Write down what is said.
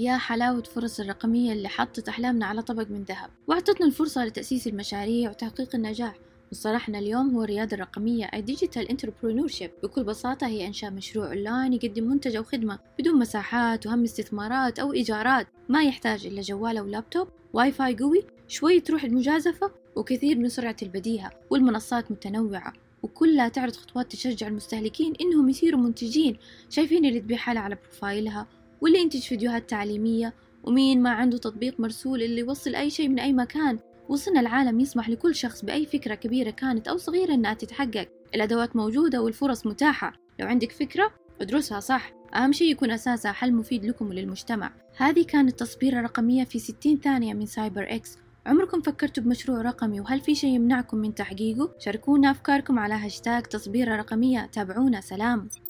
يا حلاوة فرص الرقمية اللي حطت أحلامنا على طبق من ذهب وأعطتنا الفرصة لتأسيس المشاريع وتحقيق النجاح. مصطلحنا اليوم هو الريادة الرقمية Digital Entrepreneurship. بكل بساطة هي إنشاء مشروع أونلاين يقدم منتج أو خدمة بدون مساحات وهم استثمارات أو إيجارات، ما يحتاج إلا جوال أو لابتوب، واي فاي قوي، شوية روح المجازفة، وكثير من سرعة البديهة. والمنصات متنوعة وكلها تعرض خطوات تشجع المستهلكين إنهم يصيروا منتجين. شايفين اللي تبيع حالة على بروفايلها، واللي ينتج فيديوهات تعليمية، ومين ما عنده تطبيق مرسول اللي يوصل أي شيء من أي مكان. وصلنا العالم يسمح لكل شخص بأي فكرة كبيرة كانت أو صغيرة أنها تتحقق. الأدوات موجودة والفرص متاحة، لو عندك فكرة ادرسها صح، أهم شيء يكون أساسها حل مفيد لكم وللمجتمع. هذه كانت تصبيرة رقمية في 60 ثانية من سايبر اكس. عمركم فكرتوا بمشروع رقمي وهل في شيء يمنعكم من تحقيقه؟ شاركونا أفكاركم على هاشتاج تصبيرة رقمية. تابعونا. سلام.